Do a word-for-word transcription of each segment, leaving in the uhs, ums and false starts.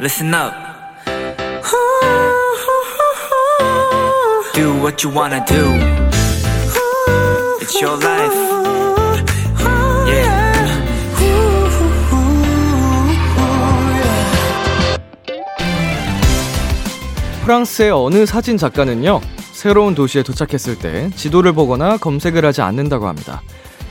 listen up. Do what you wanna do. It's your life. Yeah. 프랑스의 어느 사진 작가는요, 새로운 도시에 도착했을 때 지도를 보거나 검색을 하지 않는다고 합니다.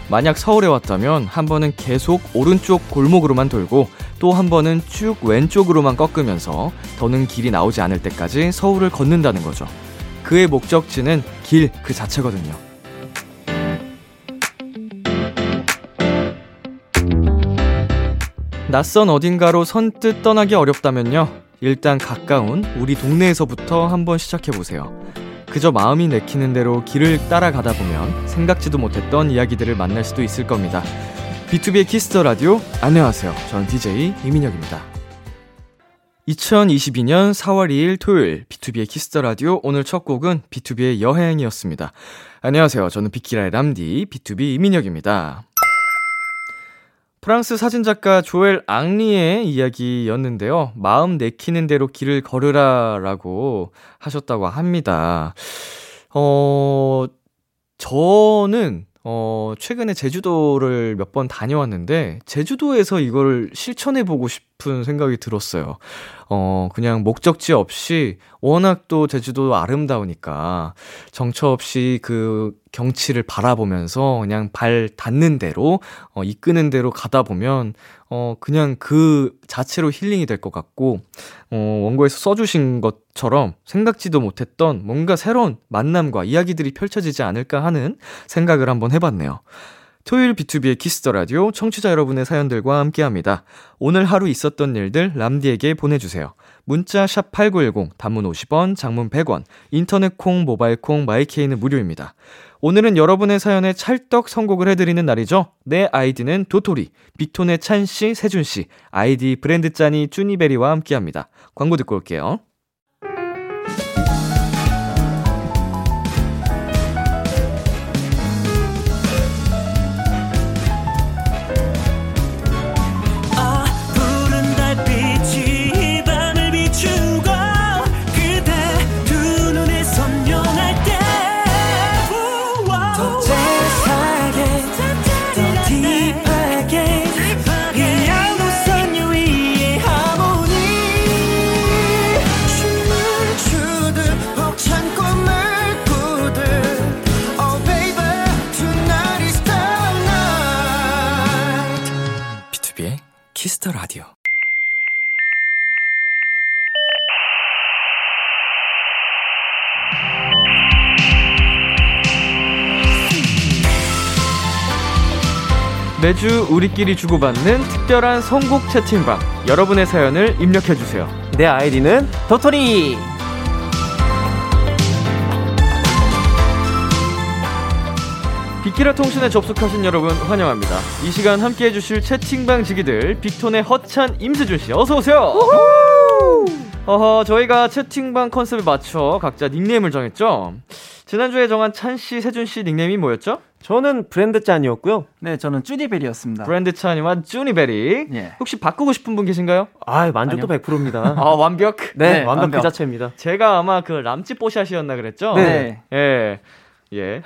만약 서울에 왔다면 한 번은 계속 오른쪽 골목으로만 돌고 또 한 번은 쭉 왼쪽으로만 꺾으면서 더는 길이 나오지 않을 때까지 서울을 걷는다는 거죠. 그의 목적지는 길 그 자체거든요. 낯선 어딘가로 선뜻 떠나기 어렵다면요, 일단 가까운 우리 동네에서부터 한번 시작해보세요. 그저 마음이 내키는 대로 길을 따라가다 보면 생각지도 못했던 이야기들을 만날 수도 있을 겁니다. 비투비의 키스 더 라디오, 안녕하세요. 저는 디제이 이민혁입니다. 이천이십이 년 사월 이일 토요일 비투비의 키스 더 라디오, 오늘 첫 곡은 비투비의 여행이었습니다. 안녕하세요. 저는 비키라의 람디 비투비 이민혁입니다. 프랑스 사진작가 조엘 앙리의 이야기였는데요. 마음 내키는 대로 길을 걸으라라고 하셨다고 합니다. 어, 저는 어, 최근에 제주도를 몇 번 다녀왔는데 제주도에서 이걸 실천해보고 싶은 생각이 들었어요. 어, 그냥 목적지 없이, 워낙 또 제주도 아름다우니까 정처 없이 그 경치를 바라보면서 그냥 발 닿는 대로, 어, 이끄는 대로 가다 보면, 어, 그냥 그 자체로 힐링이 될 것 같고, 어, 원고에서 써주신 것처럼 생각지도 못했던 뭔가 새로운 만남과 이야기들이 펼쳐지지 않을까 하는 생각을 한번 해봤네요. 토요일 비투비의 키스 더 라디오, 청취자 여러분의 사연들과 함께합니다. 오늘 하루 있었던 일들 람디에게 보내주세요. 문자 샵 팔구일공, 단문 오십 원, 장문 백 원, 인터넷 콩, 모바일 콩, 마이케이는 무료입니다. 오늘은 여러분의 사연에 찰떡 선곡을 해드리는 날이죠. 내 아이디는 도토리, 빅톤의 찬씨, 세준씨, 아이디 브랜드 짠이 쭈니베리와 함께합니다. 광고 듣고 올게요. 키스터 라디오. 매주 우리끼리 주고받는 특별한 선곡 채팅방, 여러분의 사연을 입력해주세요. 내 아이디는 도토리. 빅키라 통신에 접속하신 여러분 환영합니다. 이 시간 함께해 주실 채팅방 지기들, 빅톤의 허찬, 임세준씨 어서오세요. 어허, 저희가 채팅방 컨셉에 맞춰 각자 닉네임을 정했죠. 지난주에 정한 찬씨, 세준씨 닉네임이 뭐였죠? 저는 브랜드 짠이었고요. 네, 저는 쭈니베리였습니다. 브랜드 짠이와 쭈니베리. 예. 혹시 바꾸고 싶은 분 계신가요? 아, 만족도 아니요. 백 퍼센트입니다. 아, 완벽? 네, 네 완벽, 완벽 그 자체입니다. 제가 아마 그 람찌뽀샷이었나 그랬죠? 네. 예. 예.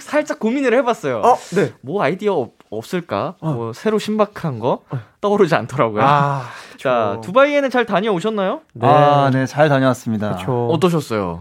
살짝 고민을 해봤어요. 어, 네. 뭐 아이디어 없, 없을까? 어. 뭐 새로 신박한 거 어. 떠오르지 않더라고요. 아, 자, 그쵸. 두바이에는 잘 다녀오셨나요? 네. 아, 네, 잘 다녀왔습니다. 그쵸. 어떠셨어요?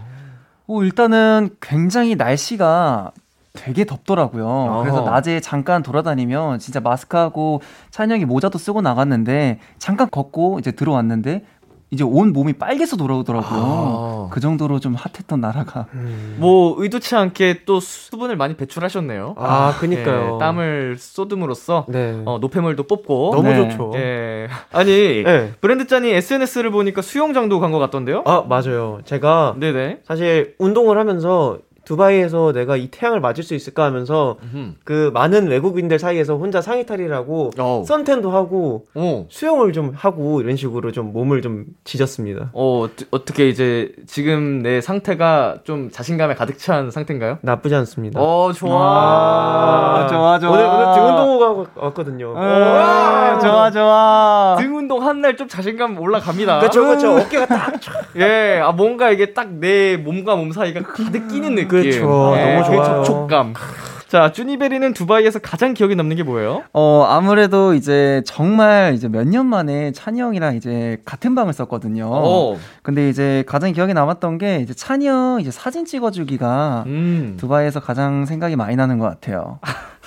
오, 일단은 굉장히 날씨가 되게 덥더라고요. 어. 그래서 낮에 잠깐 돌아다니면 진짜 마스크하고 찬영이 모자도 쓰고 나갔는데, 잠깐 걷고 이제 들어왔는데 이제 온 몸이 빨개서 돌아오더라고요. 아. 그 정도로 좀 핫했던 나라가. 음. 뭐 의도치 않게 또 수분을 많이 배출하셨네요. 아, 아 그니까요. 예, 땀을 쏟음으로써 네. 어, 노폐물도 뽑고. 너무 네. 좋죠. 예. 아니 네. 브랜드 짠이 에스엔에스를 보니까 수영장도 간 것 같던데요? 아, 맞아요. 제가 네네. 사실 운동을 하면서 두바이에서 내가 이 태양을 맞을 수 있을까 하면서 음흠. 그 많은 외국인들 사이에서 혼자 상의탈이라고 오. 선탠도 하고 오. 수영을 좀 하고 이런 식으로 좀 몸을 좀 지졌습니다. 어, 어떻게 이제 지금 내 상태가 좀 자신감에 가득 찬 상태인가요? 나쁘지 않습니다. 어, 좋아. 아, 좋아, 좋아. 오늘, 오늘 등 운동 하고 왔거든요. 아, 좋아 좋아. 등 운동 한 날 좀 자신감 올라갑니다. 그렇죠 그렇죠. 어깨가 딱. 예, 아 뭔가 이게 딱 내 몸과 몸 사이가 가득 끼는 느낌. 그렇죠. 예, 너무 좋아요. 접촉감. 자, 쭈니베리는 두바이에서 가장 기억에 남는 게 뭐예요? 어, 아무래도 이제 정말 이제 몇 년 만에 찬이 형이랑 이제 같은 방을 썼거든요. 오. 근데 이제 가장 기억에 남았던 게 이제 찬이 형 이제 사진 찍어주기가 음. 두바이에서 가장 생각이 많이 나는 것 같아요.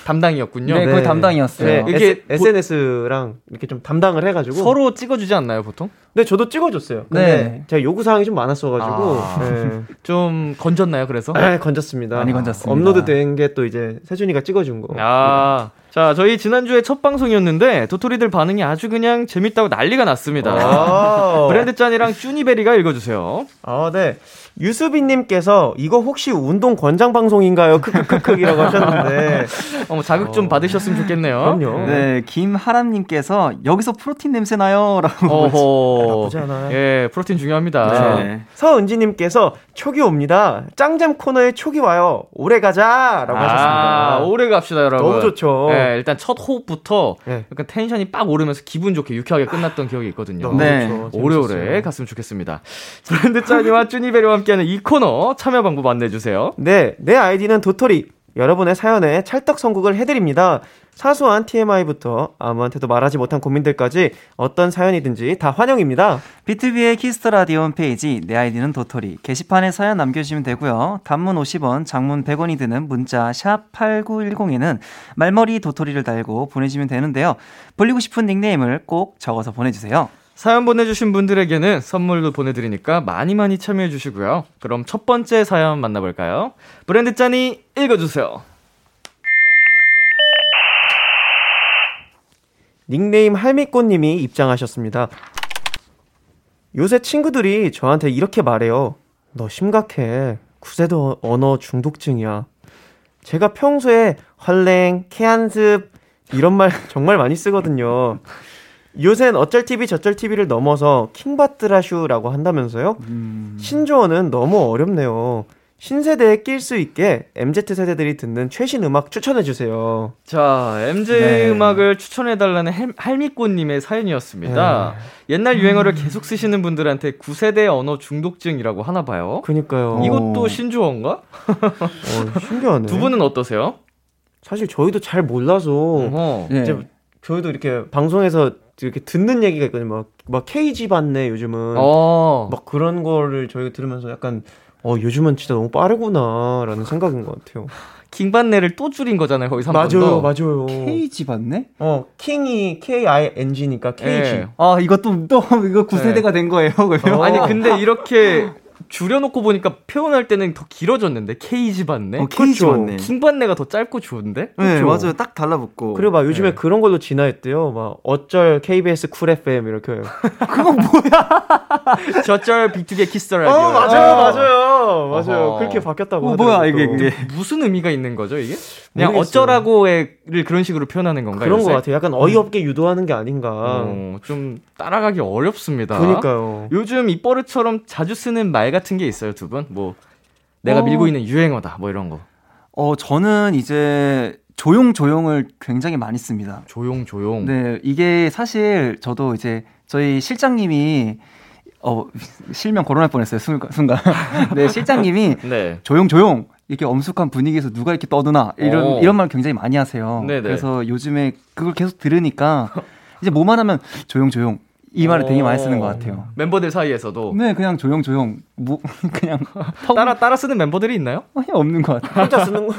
담당이었군요. 네, 거의 네. 담당이었어요. 네, 이렇게 S, 에스엔에스랑 이렇게 좀 담당을 해가지고 서로 찍어주지 않나요, 보통? 네, 저도 찍어줬어요. 근데 네, 제가 요구 사항이 좀 많았어가지고 아, 네. 좀 건졌나요, 그래서? 네, 건졌습니다. 많이 건졌습니다. 아, 업로드된 게 또 이제 세준이가 찍어준 거. 아, 네. 자, 저희 지난주에 첫 방송이었는데 도토리들 반응이 아주 그냥 재밌다고 난리가 났습니다. 아~ 브랜드 짠이랑 쭈니베리가 읽어주세요. 아, 네. 유수빈님께서 이거 혹시 운동 권장 방송인가요? 크크크크이라고 하셨는데 어머, 자극 좀 어... 받으셨으면 좋겠네요. 그럼요. 네, 김하람님께서 여기서 프로틴 냄새 나요라고. 어허. 나쁘지 않아요. 예, 프로틴 중요합니다. 네. 서은지님께서 초기 옵니다. 짱잼 코너에 초기 와요. 오래 가자라고 아, 하셨습니다. 오래 갑시다, 여러분. 너무 좋죠. 네, 일단 첫 호흡부터 네. 약간 텐션이 빡 오르면서 기분 좋게 유쾌하게 끝났던 기억이 있거든요. 네, 그렇죠. 오래오래 갔으면 좋겠습니다. 브랜드 짜니와 쭈니베리와 함께하는 이 코너 참여 방법 안내해주세요. 네, 내 아이디는 도토리. 여러분의 사연에 찰떡 선곡을 해드립니다. 사소한 티엠아이부터 아무한테도 말하지 못한 고민들까지 어떤 사연이든지 다 환영입니다. 비투비의 키스터라디오 홈페이지 내 아이디는 도토리 게시판에 사연 남겨주시면 되고요. 단문 오십 원, 장문 백 원이 드는 문자 샵팔구일공에는 말머리 도토리를 달고 보내주시면 되는데요. 불리고 싶은 닉네임을 꼭 적어서 보내주세요. 사연 보내주신 분들에게는 선물도 보내드리니까 많이 많이 참여해주시고요. 그럼 첫 번째 사연 만나볼까요? 브랜드 짠이 읽어주세요. 닉네임 할미꽃님이 입장하셨습니다. 요새 친구들이 저한테 이렇게 말해요. 너 심각해. 구세도 언어 중독증이야. 제가 평소에 헐랭, 캐안습 이런 말 정말 많이 쓰거든요. 요샌 어쩔 티비 저쩔 티비를 넘어서 킹받드라슈라고 한다면서요? 음... 신조어는 너무 어렵네요. 신세대에 낄 수 있게 엠지 세대들이 듣는 최신 음악 추천해주세요. 자, 엠지 네. 음악을 추천해달라는 할미꽃님의 사연이었습니다. 네. 옛날 유행어를 계속 쓰시는 분들한테 구세대 언어 중독증이라고 하나 봐요. 그니까요. 이것도 신조어인가? 어, 신기하네. 두 분은 어떠세요? 사실 저희도 잘 몰라서 어허. 이제 네. 저희도 이렇게 방송에서 이렇게 듣는 얘기가 있거든요. 막, 막 케이지 봤네 요즘은. 어. 막 그런 거를 저희가 들으면서 약간 어 요즘은 진짜 너무 빠르구나라는 생각인 것 같아요. 킹받네를 또 줄인 거잖아요. 거기서 한 번 더. 맞아요. 맞아요. 케이지 봤네? 어. 킹이 케이 아이 엔 지니까 케이지. 네. 아 이것도 또 이거 구세대가 네. 된 거예요. 어. 아니 근데 이렇게 줄여놓고 보니까 표현할 때는 더 길어졌는데 케이지 봤네. 어, 케이지 봤네. 킹받네가 더 짧고 좋은데. 네, 그렇죠. 맞아요. 딱 달라붙고. 그리고 막 요즘에 네. 그런 걸로 진화했대요. 막 어쩔 케이비에스 쿨 에프엠 이렇게. 그건 뭐야? 저쩔 비투비의 키스더라디오. 어, 맞아요, 어. 맞아요, 맞아요. 어허. 그렇게 바뀌었다고. 어, 뭐야 이게, 이게 무슨 의미가 있는 거죠 이게? 그냥 모르겠어요. 어쩌라고를 그런 식으로 표현하는 건가요? 그런 요새? 것 같아요. 약간 어이없게 음. 유도하는 게 아닌가. 어, 좀 따라가기 어렵습니다. 그러니까요. 요즘 이 버릇처럼 자주 쓰는 말 같은 게 있어요, 두 분? 뭐 내가 어... 밀고 있는 유행어다, 뭐 이런 거. 어, 저는 이제 조용 조용을 굉장히 많이 씁니다. 조용 조용. 네, 이게 사실 저도 이제 저희 실장님이 어 실명 거론할 뻔했어요, 순간. 순간. 네, 실장님이 네. 조용 조용. 이렇게 엄숙한 분위기에서 누가 이렇게 떠드나 이런 오. 이런 말 굉장히 많이 하세요. 네네. 그래서 요즘에 그걸 계속 들으니까 이제 뭐만 하면 조용 조용. 이 말을 되게 많이 쓰는 것 같아요. 멤버들 사이에서도. 네, 그냥 조용 조용. 뭐 그냥 따라 따라 쓰는 멤버들이 있나요? 아니, 없는 것 같아요. 혼자 쓰는 거.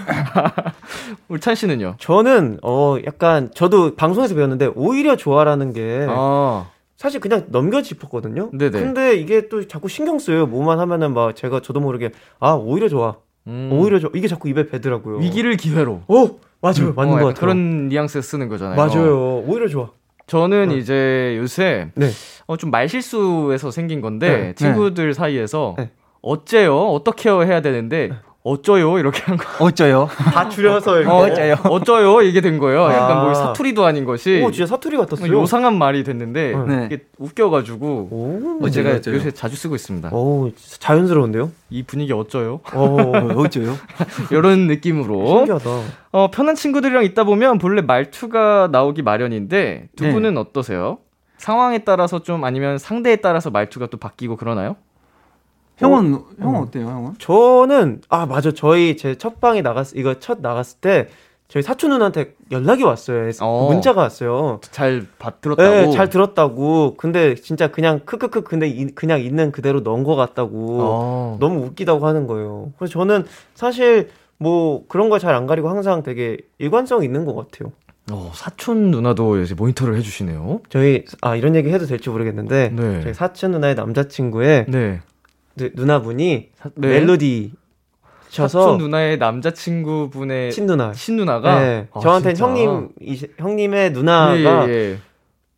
우리 찬 씨는요? 저는 어 약간 저도 방송에서 배웠는데 오히려 좋아라는 게 아. 사실 그냥 넘겨짚었거든요. 네네. 근데 이게 또 자꾸 신경 쓰여요. 뭐만 하면은 막 제가 저도 모르게 아 오히려 좋아. 음. 오히려 저 이게 자꾸 입에 배더라고요. 위기를 기회로. 오 맞아요, 음. 맞는 어, 것 같아요. 그런 뉘앙스에 쓰는 거잖아요. 맞아요, 오히려 좋아. 저는 네. 이제 요새 네. 어, 좀 말실수에서 생긴 건데 네. 친구들 네. 사이에서 네. 어째요, 어떻게요 해야 되는데 네. 어쩌요? 이렇게 한 거. 어쩌요? 다 줄여서 이렇게. 어, 어쩌요? 어쩌요? 이게 된 거예요. 약간 아. 뭐 사투리도 아닌 것이. 오, 진짜 사투리 같았어요. 요상한 말이 됐는데 네. 이게 웃겨가지고 오, 제가 어쩌요? 요새 자주 쓰고 있습니다. 오, 자연스러운데요? 이 분위기 어쩌요? 오, 어쩌요? 이런 느낌으로. 신기하다. 어, 편한 친구들이랑 있다 보면 본래 말투가 나오기 마련인데 두 분은 네. 어떠세요? 상황에 따라서 좀 아니면 상대에 따라서 말투가 또 바뀌고 그러나요? 형은 어, 형은 어때요, 형은? 저는 아 맞아 저희 제 첫 방에 나갔 이거 첫 나갔을 때 저희 사촌 누나한테 연락이 왔어요. 어. 문자가 왔어요. 잘 받 들었다고. 네, 잘 들었다고. 근데 진짜 그냥 크크크 근데 이, 그냥 있는 그대로 넣은 것 같다고. 어. 너무 웃기다고 하는 거예요. 그래서 저는 사실 뭐 그런 걸 잘 안 가리고 항상 되게 일관성 있는 것 같아요. 어, 사촌 누나도 이제 모니터를 해주시네요. 저희 아 이런 얘기 해도 될지 모르겠는데 네. 저희 사촌 누나의 남자친구의 네. 누나분이 네. 멜로디 쳐서 사촌 누나의 남자친구분의 친누나 친누나가 네. 아, 저한테는 형님 형님의 누나가 예, 예.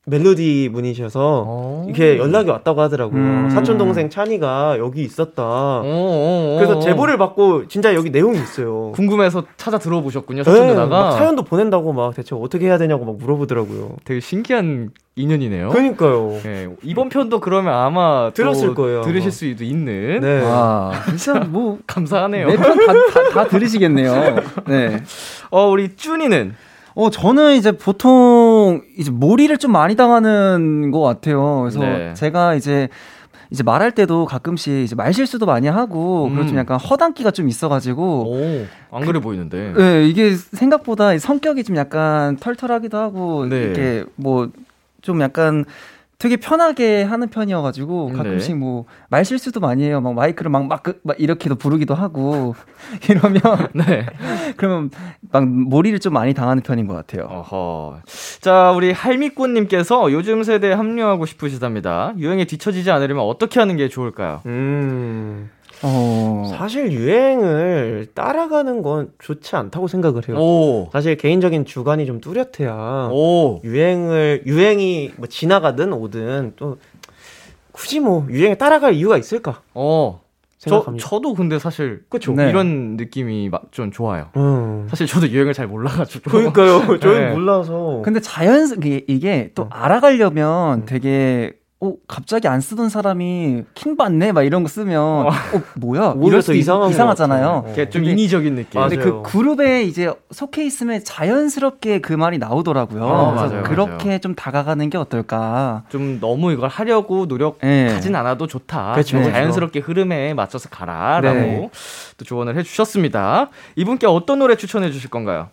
멜로디 분이셔서 이렇게 연락이 왔다고 하더라고요. 음. 사촌 동생 찬이가 여기 있었다. 오오오오. 그래서 제보를 받고 진짜 여기 내용이 있어요. 궁금해서 찾아 들어보셨군요. 사촌 네. 누나가 막 사연도 보낸다고 막 대체 어떻게 해야 되냐고 막 물어보더라고요. 되게 신기한 인연이네요. 그러니까요. 네, 이번 편도 그러면 아마 들었을 거예요. 들으실 수도 있는. 네. 와, 진짜 뭐 감사하네요. 매편 다, 다, 다 들으시겠네요. 네. 어 우리 쭈니는. 어 저는 이제 보통 이제 몰이를 좀 많이 당하는 것 같아요. 그래서 네. 제가 이제 이제 말할 때도 가끔씩 이제 말실수도 많이 하고 음. 그리고 좀 약간 허당기가 좀 있어가지고 오, 안 그래 그, 보이는데. 네 이게 생각보다 성격이 좀 약간 털털하기도 하고 네. 이렇게 뭐 좀 약간. 되게 편하게 하는 편이어가지고 가끔씩 네. 뭐 말실수도 많이 해요. 막 마이크를 막 막 막 이렇게도 부르기도 하고 이러면 네. 그러면 막 몰이를 좀 많이 당하는 편인 것 같아요. 어허. 자 우리 할미꽃님께서 요즘 세대에 합류하고 싶으시답니다. 유행에 뒤처지지 않으려면 어떻게 하는 게 좋을까요? 음. 어... 사실 유행을 따라가는 건 좋지 않다고 생각을 해요. 오. 사실 개인적인 주관이 좀 뚜렷해야 오. 유행을 유행이 뭐 지나가든 오든 또 굳이 뭐 유행에 따라갈 이유가 있을까? 어. 저, 저도 근데 사실 그쵸? 네. 이런 느낌이 좀 좋아요. 음. 사실 저도 유행을 잘 몰라가지고 그러니까요. 저는 네. 몰라서. 근데 자연 이게 또 음. 알아가려면 음. 되게 어, 갑자기 안 쓰던 사람이 킹받네? 막 이런 거 쓰면, 어, 뭐야? 이럴 수 이상하잖아요. 어. 좀 인위적인 느낌. 근데 맞아요. 그 그룹에 이제 속해 있으면 자연스럽게 그 말이 나오더라고요. 어, 그래서 맞아요, 그렇게 맞아요. 좀 다가가는 게 어떨까. 좀 너무 이걸 하려고 노력하진 네. 않아도 좋다. 그렇죠, 네. 자연스럽게 흐름에 맞춰서 가라. 라고 네. 또 조언을 해주셨습니다. 이분께 어떤 노래 추천해 주실 건가요?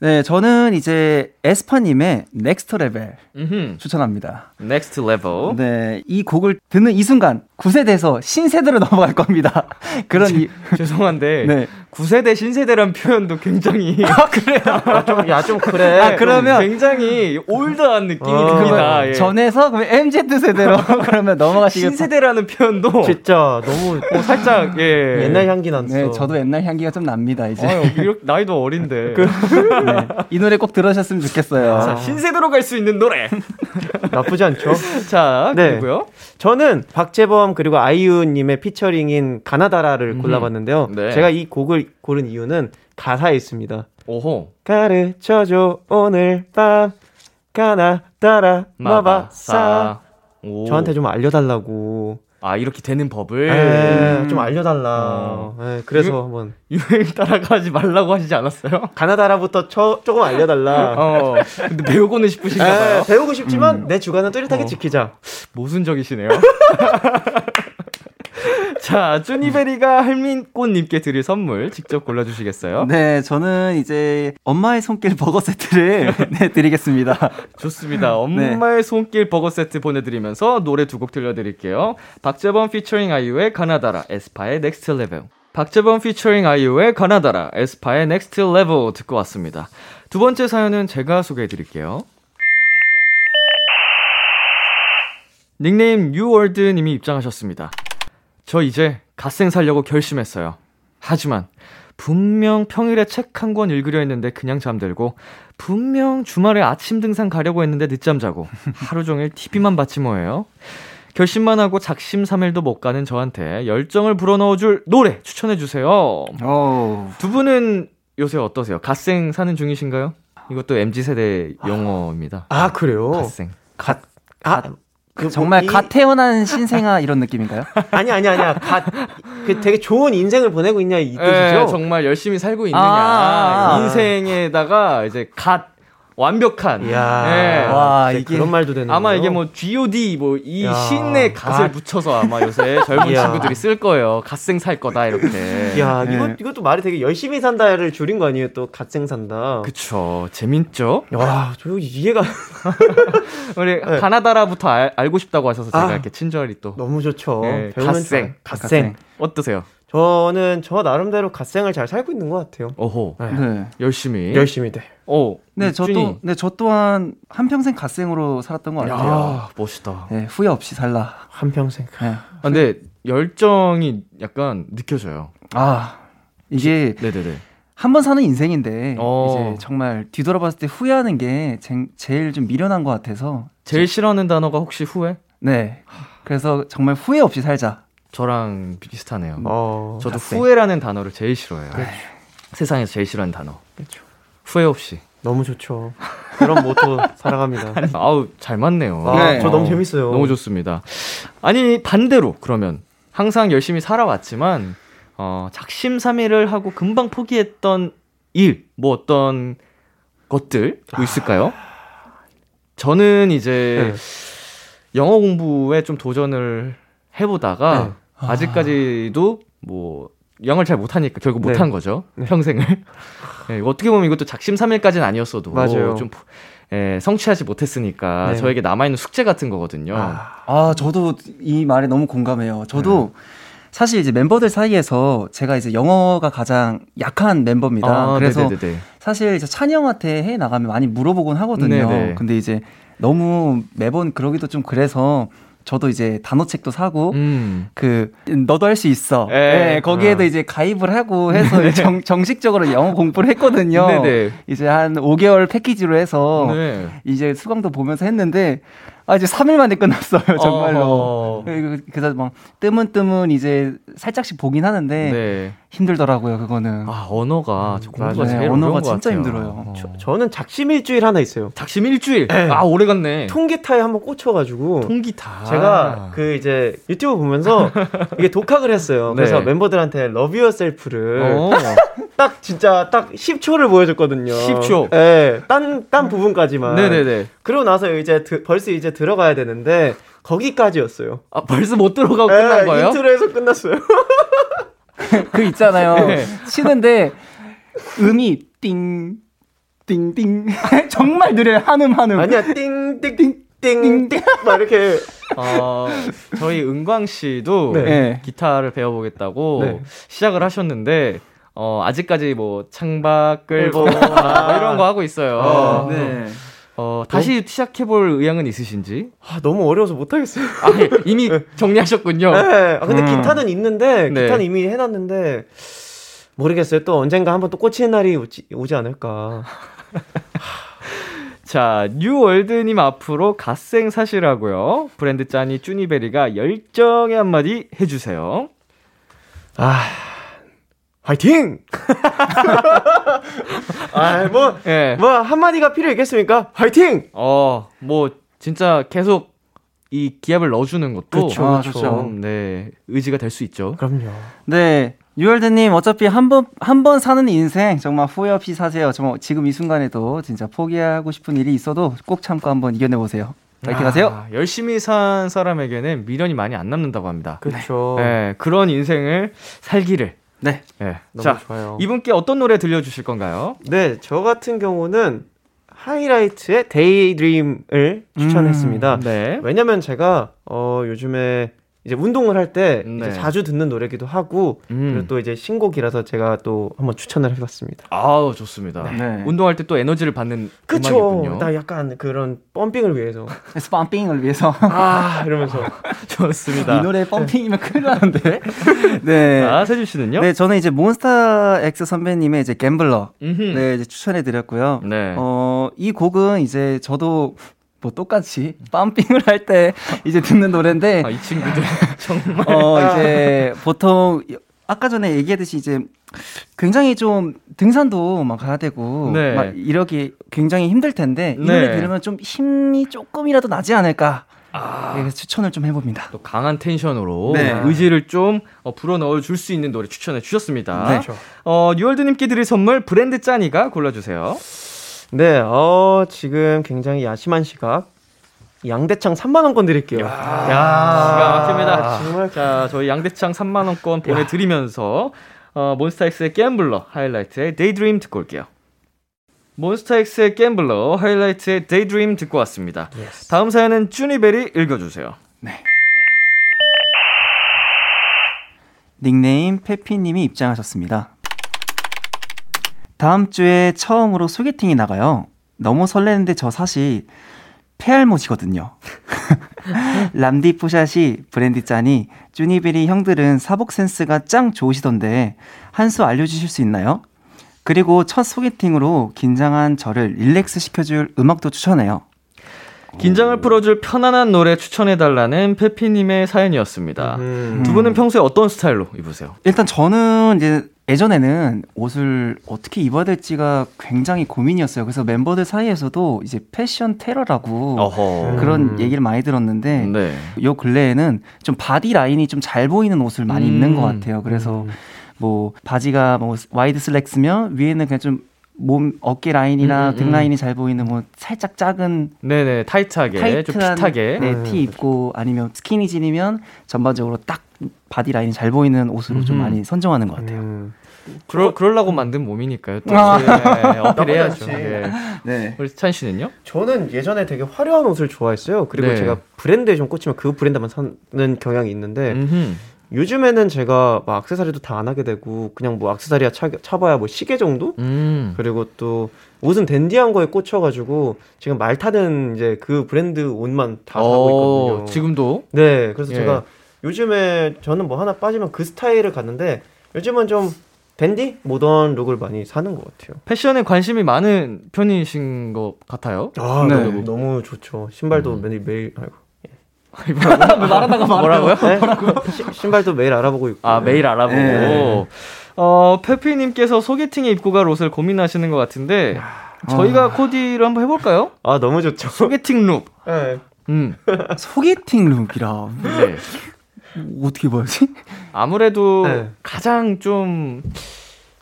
네, 저는 이제 에스파님의 Next Level 음흠. 추천합니다. Next Level. 네, 이 곡을 듣는 이 순간 구세대에서 신세대로 넘어갈 겁니다. 그런 제, 이... 죄송한데 네. 구세대 신세대란 표현도 굉장히 아 그래요? 아, 좀, 야, 좀 그래. 아 그러면 굉장히 올드한 느낌이 어, 듭니다. 예. 전에서 그럼 엠지 세대로 그러면 넘어가시겠다. 신세대라는 표현도 진짜 너무 어, 살짝 예. 옛날 향기 났어. 네, 저도 옛날 향기가 좀 납니다 이제. 아유, 이렇게, 나이도 어린데. 그, 네, 이 노래 꼭 들으셨으면 좋겠어요. 자, 신세대로 갈 수 있는 노래 나쁘지 않죠? 자 그리고요. 네. 저는 박재범 그리고 아이유님의 피처링인 가나다라를 음. 골라봤는데요. 네. 제가 이 곡을 고른 이유는 가사에 있습니다. 오호. 가르쳐줘 오늘 밤 가나다라 마바사. 오. 저한테 좀 알려달라고. 아 이렇게 되는 법을 에이, 좀 알려달라. 음. 에이, 그래서 유, 한번 유행 따라가지 말라고 하시지 않았어요? 가나다라부터 저, 조금 알려달라. 어, 근데 배우고는 싶으신가봐요. 배우고 싶지만 음. 내 주관은 뚜렷하게 어. 지키자. 모순적이시네요. 자, 쭈니베리가 할민꽃님께 드릴 선물 직접 골라주시겠어요? 네, 저는 이제 엄마의 손길 버거 세트를 네, 드리겠습니다. 좋습니다. 엄마의 네. 손길 버거 세트 보내드리면서 노래 두 곡 들려드릴게요. 박재범 피처링 아이유의 가나다라, 에스파의 넥스트 레벨. 박재범 피처링 아이유의 가나다라, 에스파의 넥스트 레벨 듣고 왔습니다. 두 번째 사연은 제가 소개해드릴게요. 닉네임 뉴월드님이 입장하셨습니다. 저 이제 갓생 살려고 결심했어요. 하지만 분명 평일에 책 한 권 읽으려 했는데 그냥 잠들고 분명 주말에 아침 등산 가려고 했는데 늦잠 자고 하루 종일 티비만 봤지 뭐예요. 결심만 하고 작심삼일도 못 가는 저한테 열정을 불어넣어줄 노래 추천해주세요. 두 분은 요새 어떠세요? 갓생 사는 중이신가요? 이것도 엠지세대 용어입니다. 아, 그래요? 갓생. 갓, 갓. 아, 그 정말 갓 이... 태어난 신생아 이런 느낌인가요? 아니, 아니, 아니야. 갓. 그 되게 좋은 인생을 보내고 있냐 이 뜻이죠? 네, 정말 열심히 살고 있느냐. 아~ 인생에다가 이제 갓. 완벽한. 이야, 네. 와, 이게 그런 말도 되는. 아마 거예요? 이게 뭐 지 오 디 뭐 이 신의 갓을 아. 붙여서 아마 요새 젊은 이야. 친구들이 쓸 거예요. 갓생 살 거다 이렇게. 야, 네. 이거 이것도 말이 되게 열심히 산다를 줄인 거 아니에요? 또 갓생 산다. 그쵸. 재밌죠? 와, 저 이해가. 우리 네. 가나다라부터 알, 알고 싶다고 하셔서 제가 아, 이렇게 친절히 또. 너무 좋죠. 네, 갓생. 갓생. 어떠세요? 저는 저 나름대로 갓생을 잘 살고 있는 것 같아요. 어허. 네. 네. 열심히. 열심히 돼. 오. 네, 저 또, 네, 저 또한 한 평생 갓생으로 살았던 것 같아요. 야, 멋있다. 네, 후회 없이 살라. 한 평생. 네. 아, 근데 열정이 약간 느껴져요. 아, 이게 네, 네, 네. 한 번 사는 인생인데 어. 이제 정말 뒤돌아봤을 때 후회하는 게 제, 제일 좀 미련한 것 같아서. 제일 싫어하는 단어가 혹시 후회? 네. 그래서 정말 후회 없이 살자. 저랑 비슷하네요. 어, 저도 갓생. 후회라는 단어를 제일 싫어해요. 그렇죠. 세상에서 제일 싫어하는 단어. 그렇죠. 후회 없이. 너무 좋죠. 그런 모토 사랑합니다. 아니, 아우 잘 맞네요. 아, 네. 저 너무 재밌어요. 너무 좋습니다. 아니 반대로 그러면 항상 열심히 살아왔지만 어, 작심삼일을 하고 금방 포기했던 일, 뭐 어떤 것들 뭐 있을까요? 저는 이제 네. 영어 공부에 좀 도전을 해보다가 네. 아... 아직까지도 뭐 영어를 잘 못하니까 결국 네. 못한 거죠. 네. 평생을. 네, 어떻게 보면 이것도 작심삼일까지는 아니었어도 맞아요. 좀 예, 성취하지 못했으니까 네. 저에게 남아있는 숙제 같은 거거든요. 아, 아 저도 이 말에 너무 공감해요. 저도 네. 사실 이제 멤버들 사이에서 제가 이제 영어가 가장 약한 멤버입니다. 아, 그래서 네네네네. 사실 이제 찬이 형한테 해외 나가면 많이 물어보곤 하거든요. 네네. 근데 이제 너무 매번 그러기도 좀 그래서 저도 이제 단어책도 사고 음. 그 너도 할 수 있어. 네, 네, 거기에도 어. 이제 가입을 하고 해서 정, 정식적으로 영어 공부를 했거든요. 네네. 이제 한 오 개월 패키지로 해서 네. 이제 수강도 보면서 했는데 아 이제 삼 일 만에 끝났어요. 정말로. 어. 그래서 막 뜨문뜨문 이제 살짝씩 보긴 하는데 네. 힘들더라고요. 그거는. 아 언어가 음, 공부가 네, 제일 언어가 진짜 같아요. 힘들어요. 어. 저, 저는 작심 일주일 하나 있어요. 작심 일주일. 에이. 아 오래갔네. 통기타에 한번 꽂혀가지고. 통기타. 제가 그 이제 유튜브 보면서 이게 독학을 했어요. 그래서 네. 멤버들한테 러브 유어셀프를 딱 진짜 딱 십 초를 보여줬거든요. 십 초. 예. 딴 딴 부분까지만. 네네네. 그러고 나서 이제 드, 벌써 이제 들어가야 되는데 거기까지였어요. 아 벌써 못 들어가고 에이, 끝난 거예요? 인트로에서 끝났어요. 그 있잖아요. 네. 치는데 음이 띵 띵띵 정말 느려요. 한음 한음. 아니야 띵띵띵띵띵 막 이렇게. 어, 저희 은광 씨도 네. 기타를 배워보겠다고 네. 시작을 하셨는데 어, 아직까지 뭐 창밖을 보고 아, 이런 거 하고 있어요. 어, 네. 어, 다시 어? 시작해볼 의향은 있으신지? 아, 너무 어려워서 못하겠어요. 아, 이미 정리하셨군요. 네. 아, 근데 음. 기타는 있는데, 기타는 네. 이미 해놨는데, 모르겠어요. 또 언젠가 한번 또 꽂히는 날이 오지, 오지 않을까. 자, 뉴월드님 앞으로 갓생 사시라고요. 브랜드 짠이 쭈니베리가 열정의 한마디 해주세요. 아. 화이팅! 아, 뭐, 예. 뭐, 한마디가 필요 있겠습니까? 화이팅! 어, 뭐, 진짜 계속 이 기합을 넣어주는 것도. 그쵸, 아, 그쵸. 네, 의지가 될 수 있죠. 그럼요. 네, 유월드님, 어차피 한 번, 한 번 사는 인생, 정말 후회 없이 사세요. 정말 지금 이 순간에도 진짜 포기하고 싶은 일이 있어도 꼭 참고 한번 이겨내보세요. 파이팅 하세요. 아, 열심히 산 사람에게는 미련이 많이 안 남는다고 합니다. 그렇죠. 네. 네, 그런 인생을 살기를. 네. 네. 너무 자, 좋아요. 이분께 어떤 노래 들려주실 건가요? 네, 저 같은 경우는 하이라이트의 데이드림을 추천했습니다. 음, 네. 왜냐면 제가 어, 요즘에 이제 운동을 할 때 네. 자주 듣는 노래기도 하고 음. 그리고 또 이제 신곡이라서 제가 또 한번 추천을 해봤습니다. 아우 좋습니다. 네. 네. 운동할 때 또 에너지를 받는 그쵸. 음악이군요. 나 약간 그런 펌핑을 위해서. 펌핑을 위해서. 아 이러면서 좋습니다. 이 노래 펌핑이면 큰일 나는데. 네. 아 세준 씨는요? 네 저는 이제 몬스타 X 선배님의 이제 갬블러 네 이제 추천해드렸고요. 네. 어 이 곡은 이제 저도 뭐 똑같이 빰핑을 할 때 이제 듣는 노래인데 아, 이 친구들 정말 어 이제 보통 아까 전에 얘기했듯이 이제 굉장히 좀 등산도 막 가야 되고 네. 막 이러기 굉장히 힘들 텐데 네. 이 노래 들으면 좀 힘이 조금이라도 나지 않을까 아. 예, 추천을 좀 해봅니다. 또 강한 텐션으로 네. 의지를 좀 어, 불어넣어 줄 수 있는 노래 추천해 주셨습니다. 네. 어, 뉴월드님께 드릴 선물 브랜드 짜니가 골라주세요. 네, 어, 지금 굉장히 야심한 시각 양대창 삼만 원권 드릴게요. 야, 야~ 기가 막힙니다. 정말. 자, 저희 양대창 삼만 원권 보내드리면서 어, 몬스타엑스의 갬블러 하이라이트의 데이드림 듣고 올게요. 몬스타엑스의 갬블러 하이라이트의 데이드림 듣고 왔습니다. 예스. 다음 사연은 쭈니베리 읽어주세요. 네. 닉네임 페피님이 입장하셨습니다. 다음 주에 처음으로 소개팅이 나가요. 너무 설레는데 저 사실 폐알못이거든요. 람디 포샷이 브랜디 짜니 쭈니베리 형들은 사복 센스가 짱 좋으시던데 한 수 알려주실 수 있나요? 그리고 첫 소개팅으로 긴장한 저를 릴렉스 시켜줄 음악도 추천해요. 긴장을 풀어줄 편안한 노래 추천해달라는 페피님의 사연이었습니다. 음. 두 분은 평소에 어떤 스타일로 입으세요? 일단 저는 이제 예전에는 옷을 어떻게 입어야 될지가 굉장히 고민이었어요. 그래서 멤버들 사이에서도 이제 패션 테러라고 어허. 그런 음. 얘기를 많이 들었는데 네. 요 근래에는 좀 바디 라인이 좀 잘 보이는 옷을 많이 음. 입는 것 같아요. 그래서 음. 뭐 바지가 뭐 와이드 슬랙스면 위에는 그냥 좀 몸 어깨 라인이나 음, 음. 등 라인이 잘 보이는 뭐 살짝 작은 네네 타이트하게 타이트한, 좀 핏하게 네, 티 입고 아니면 스키니진이면 전반적으로 딱 바디 라인이 잘 보이는 옷으로 음. 좀 많이 선정하는 것 같아요. 음. 그러 그러려고 만든 몸이니까요. 또 아. 네, 어필해야죠. 네. 네. 우리 찬 씨는요? 저는 예전에 되게 화려한 옷을 좋아했어요. 그리고 네. 제가 브랜드에 좀 꽂히면 그 브랜드만 사는 경향이 있는데. 음흠. 요즘에는 제가 막 액세서리도 다 안 하게 되고 그냥 뭐 액세서리야 차, 차봐야 뭐 시계 정도? 음. 그리고 또 옷은 댄디한 거에 꽂혀가지고 지금 말 타는 이제 그 브랜드 옷만 다 사고 있거든요. 지금도? 네. 그래서 예. 제가 요즘에 저는 뭐 하나 빠지면 그 스타일을 갔는데 요즘은 좀 댄디? 모던 룩을 많이 사는 것 같아요. 패션에 관심이 많은 편이신 것 같아요. 아, 네. 네. 너무 좋죠. 신발도 음. 매일 매일 아이고. 말하다가 뭐라고요? 네? 시, 신발도 매일 알아보고 있고. 아, 매일 알아보고. 네. 어, 페피님께서 소개팅에 입고 갈 옷을 고민하시는 것 같은데 아, 저희가 어. 코디를 한번 해볼까요? 아, 너무 좋죠. 소개팅 룩. 네. 음. 소개팅 룩이라. 네. 어떻게 봐야지? 아무래도 네. 가장 좀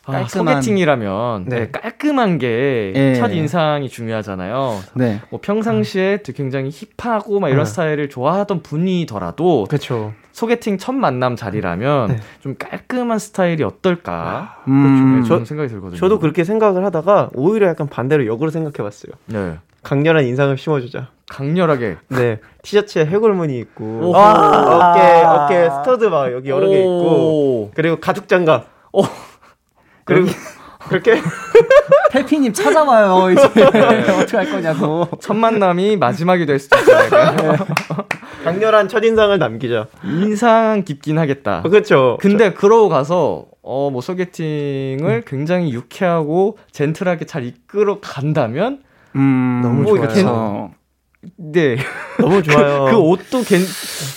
아, 소개팅이라면 네. 네, 깔끔한 게 첫 네. 인상이 중요하잖아요. 네. 뭐 평상시에 음. 굉장히 힙하고 막 이런 음. 스타일을 좋아하던 분이더라도 그쵸. 소개팅 첫 만남 자리라면 네. 좀 깔끔한 스타일이 어떨까 음. 그런 생각이 들거든요. 저도 그렇게 생각을 하다가 오히려 약간 반대로 역으로 생각해봤어요. 네. 강렬한 인상을 심어주자. 강렬하게. 네. 티셔츠에 해골무늬 있고 아~ 어깨 어깨 스터드 막 여기 여러 개 있고 그리고 가죽 장갑. 오. 그리고 그렇게 페피님 찾아와요 이제 어떻게 할 거냐고. 첫 만남이 마지막이 될 수도 있어요. 강렬한 첫 인상을 남기자. 인상 깊긴 하겠다. 어, 그렇죠. 근데 저... 그러고 가서 어 뭐 소개팅을 음. 굉장히 유쾌하고 젠틀하게 잘 이끌어 간다면 음, 너무 뭐 좋아요. 괜찮... 네, 너무 좋아요. 그, 그 옷도 괜...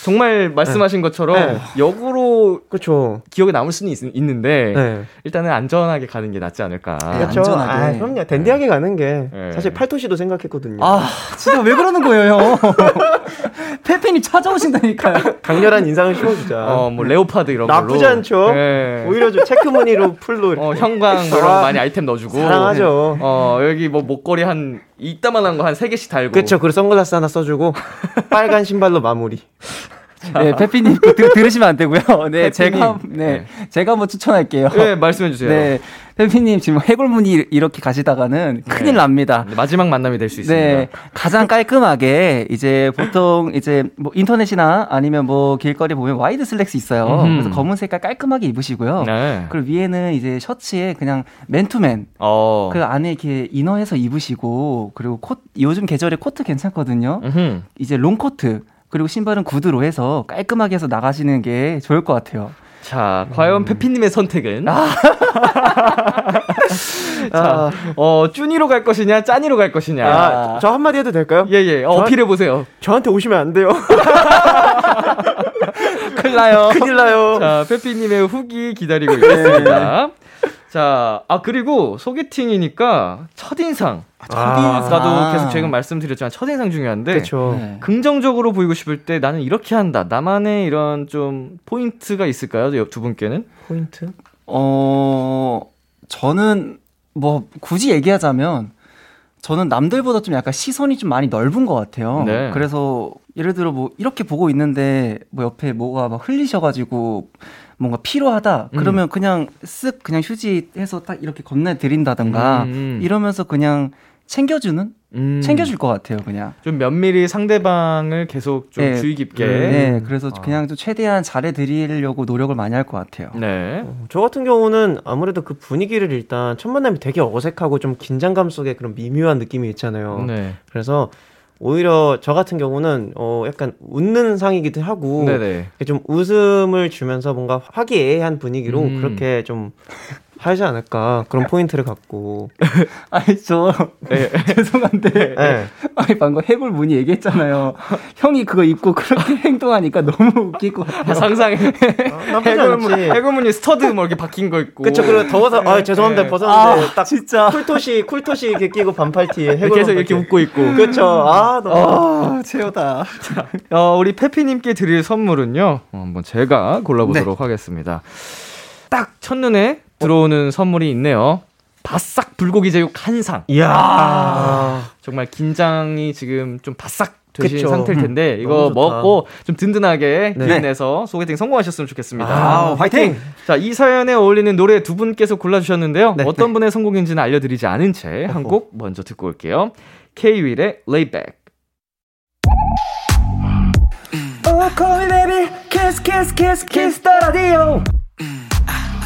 정말 말씀하신 네. 것처럼 네. 역으로 그렇죠. 기억에 남을 수는 있, 있는데 네. 일단은 안전하게 가는 게 낫지 않을까. 네, 그렇죠. 아, 그럼요. 댄디하게 네. 가는 게 네. 사실 팔토시도 생각했거든요. 아, 진짜 왜 그러는 거예요, 형? 페페님 찾아오신다니까요. 강렬한 인상을 심어주자. 어, 뭐 레오파드 이런 걸로. 나쁘지 않죠. 네. 오히려 좀 체크무늬로 풀로 이렇게. 어, 형광 이런 아, 많이 아이템 넣어주고. 사랑하죠. 어, 여기 뭐 목걸이 한 이따만한 거 한 세 개씩 달고. 그렇죠. 그리고 선글라스 하나 써주고 빨간 신발로 마무리. 네, 페피님 들, 들으시면 안 되고요. 네, 제가 네, 네 제가 한번 추천할게요. 네, 말씀해 주세요. 네, 페피님 지금 해골무늬 이렇게 가시다가는 네. 큰일 납니다. 네, 마지막 만남이 될 수 있습니다. 네, 가장 깔끔하게 이제 보통 이제 뭐 인터넷이나 아니면 뭐 길거리 보면 와이드 슬랙스 있어요. 음. 그래서 검은 색깔 깔끔하게 입으시고요. 네. 그리고 위에는 이제 셔츠에 그냥 맨투맨 어. 그 안에 이렇게 이너해서 입으시고 그리고 코 요즘 계절에 코트 괜찮거든요. 음흠. 이제 롱코트. 그리고 신발은 구두로 해서 깔끔하게 해서 나가시는 게 좋을 것 같아요. 자, 과연 음. 페피님의 선택은? 아. 자, 어, 쭈니로 갈 것이냐, 짜니로 갈 것이냐. 아, 저 한마디 해도 될까요? 예, 예. 어, 어필해보세요. 저한테 오시면 안 돼요. 큰일 나요. 큰일 나요. 자, 페피님의 후기 기다리고 있겠습니다. 네. 자, 아, 그리고 소개팅이니까 첫인상. 아, 첫인상. 아까도 계속 제가 말씀드렸지만 첫인상 중요한데. 그렇죠. 네. 긍정적으로 보이고 싶을 때 나는 이렇게 한다. 나만의 이런 좀 포인트가 있을까요? 두 분께는? 포인트? 어, 저는 뭐 굳이 얘기하자면 저는 남들보다 좀 약간 시선이 좀 많이 넓은 것 같아요. 네. 그래서 예를 들어 뭐 이렇게 보고 있는데 뭐 옆에 뭐가 막 흘리셔가지고 뭔가 필요하다. 그러면 음. 그냥 쓱 그냥 휴지해서 딱 이렇게 건네드린다던가 음. 이러면서 그냥 챙겨주는? 음. 챙겨줄 것 같아요, 그냥. 좀 면밀히 상대방을 계속 좀 네. 주의 깊게. 네, 그래서 아. 그냥 좀 최대한 잘해드리려고 노력을 많이 할 것 같아요. 네. 어, 저 같은 경우는 아무래도 그 분위기를 일단 첫 만남이 되게 어색하고 좀 긴장감 속에 그런 미묘한 느낌이 있잖아요. 네. 그래서 오히려 저 같은 경우는 어 약간 웃는 상이기도 하고 네네. 좀 웃음을 주면서 뭔가 화기애애한 분위기로 음. 그렇게 좀 하지 않을까 그런 포인트를 갖고. 아니 저 네. 죄송한데 네. 아니 방금 해볼 문이 얘기했잖아요. 형이 그거 입고 그렇게 행동하니까 너무 웃길 것 같아요. 아, 상상해. 어, 해골문, 해골문이 스터드 뭐 이렇게 박힌 거 있고. 그쵸. 그리고 더워서 네. 아 죄송합니다 네. 벗었는데 아, 딱 진짜 쿨토시 쿨토시 이렇게 끼고 반팔 티에 해골 계속 이렇게 웃고 있고. 그쵸. 아 너무 아, 최고다. 자, 어, 우리 페피님께 드릴 선물은요. 어, 한번 제가 골라보도록 네. 하겠습니다. 딱 첫눈에 들어오는 선물이 있네요. 바싹 불고기 제육 한 상. 이야. 아, 정말 긴장이 지금 좀 바싹 되신 그쵸. 상태일 텐데 음, 이거 먹고 좀 든든하게 기운내서 네. 소개팅 성공하셨으면 좋겠습니다. 아, 화이팅! 자, 이 사연에 어울리는 노래 두 분께서 골라주셨는데요. 네, 어떤 네. 분의 성공인지는 알려드리지 않은 채 한 곡 먼저 듣고 올게요. K-Will의 Lay Back. Oh, call me baby, kiss, kiss, kiss, kiss the radio.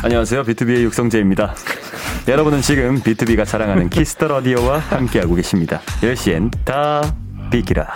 안녕하세요. 비투비의 육성재입니다. 여러분은 지금 비투비가 자랑하는 키스더 라디오와 함께하고 계십니다. 열 시엔 다 비키라.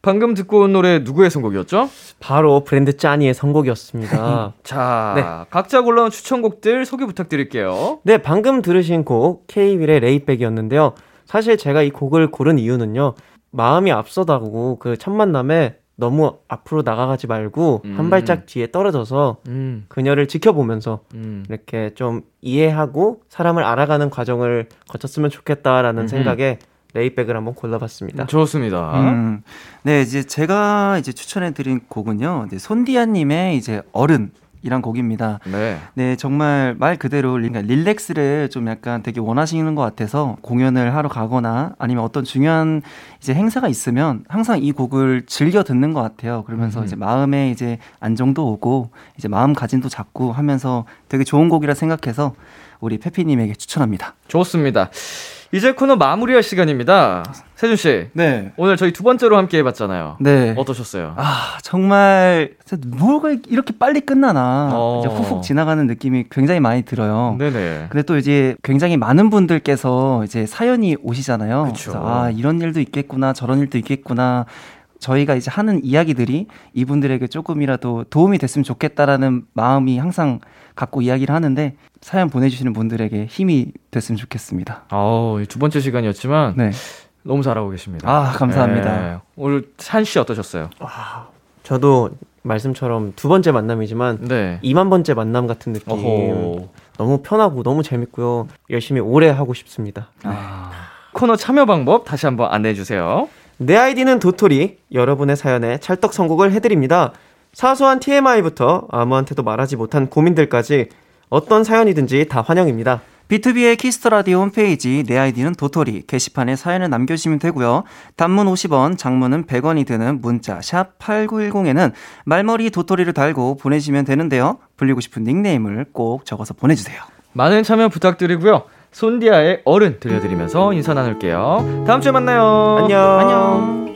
방금 듣고 온 노래 누구의 선곡이었죠? 바로 브랜드 짜니의 선곡이었습니다. 자, 네. 각자 골라온 추천곡들 소개 부탁드릴게요. 네, 방금 들으신 곡 K-Will의 레이백이었는데요. 사실 제가 이 곡을 고른 이유는요. 마음이 앞서다고 그 첫 만남에 너무 앞으로 나가가지 말고 음. 한 발짝 뒤에 떨어져서 음. 그녀를 지켜보면서 음. 이렇게 좀 이해하고 사람을 알아가는 과정을 거쳤으면 좋겠다라는 음. 생각에 레이백을 한번 골라봤습니다. 좋습니다. 음. 네, 이제 제가 이제 추천해드린 곡은요, 이제 손디아님의 이제 어른. 이란 곡입니다. 네. 네, 정말 말 그대로 그러니까 릴렉스를 좀 약간 되게 원하시는 것 같아서 공연을 하러 가거나 아니면 어떤 중요한 이제 행사가 있으면 항상 이 곡을 즐겨 듣는 것 같아요. 그러면서 음. 이제 마음에 이제 안정도 오고 이제 마음가짐도 잡고 하면서 되게 좋은 곡이라 생각해서 우리 페피님에게 추천합니다. 좋습니다. 이제 코너 마무리할 시간입니다. 세준 씨, 네. 오늘 저희 두 번째로 함께 해봤잖아요. 네, 어떠셨어요? 아 정말 뭐가 이렇게 빨리 끝나나 어. 이제 훅훅 지나가는 느낌이 굉장히 많이 들어요. 네네. 근데 또 이제 굉장히 많은 분들께서 이제 사연이 오시잖아요. 그쵸. 그래서 아 이런 일도 있겠구나, 저런 일도 있겠구나. 저희가 이제 하는 이야기들이 이분들에게 조금이라도 도움이 됐으면 좋겠다라는 마음이 항상 갖고 이야기를 하는데 사연 보내주시는 분들에게 힘이 됐으면 좋겠습니다. 아우, 두 번째 시간이었지만 네. 너무 잘하고 계십니다. 아, 감사합니다. 네. 오늘 찬 씨 어떠셨어요? 와, 저도 말씀처럼 두 번째 만남이지만 네. 이만 번째 만남 같은 느낌. 어허. 너무 편하고 너무 재밌고요. 열심히 오래 하고 싶습니다. 아. 코너 참여 방법 다시 한번 안내해 주세요. 내 아이디는 도토리, 여러분의 사연에 찰떡 선곡을 해드립니다. 사소한 티엠아이부터 아무한테도 말하지 못한 고민들까지 어떤 사연이든지 다 환영입니다. 비투비의 키스터라디오 홈페이지 내 아이디는 도토리 게시판에 사연을 남겨주시면 되고요. 단문 오십 원, 장문은 백 원이 드는 문자 샵 팔구일공에는 말머리 도토리를 달고 보내주시면 되는데요. 불리고 싶은 닉네임을 꼭 적어서 보내주세요. 많은 참여 부탁드리고요. 손디아의 어른 들려드리면서 인사 나눌게요. 다음 주에 만나요. 안녕. 안녕.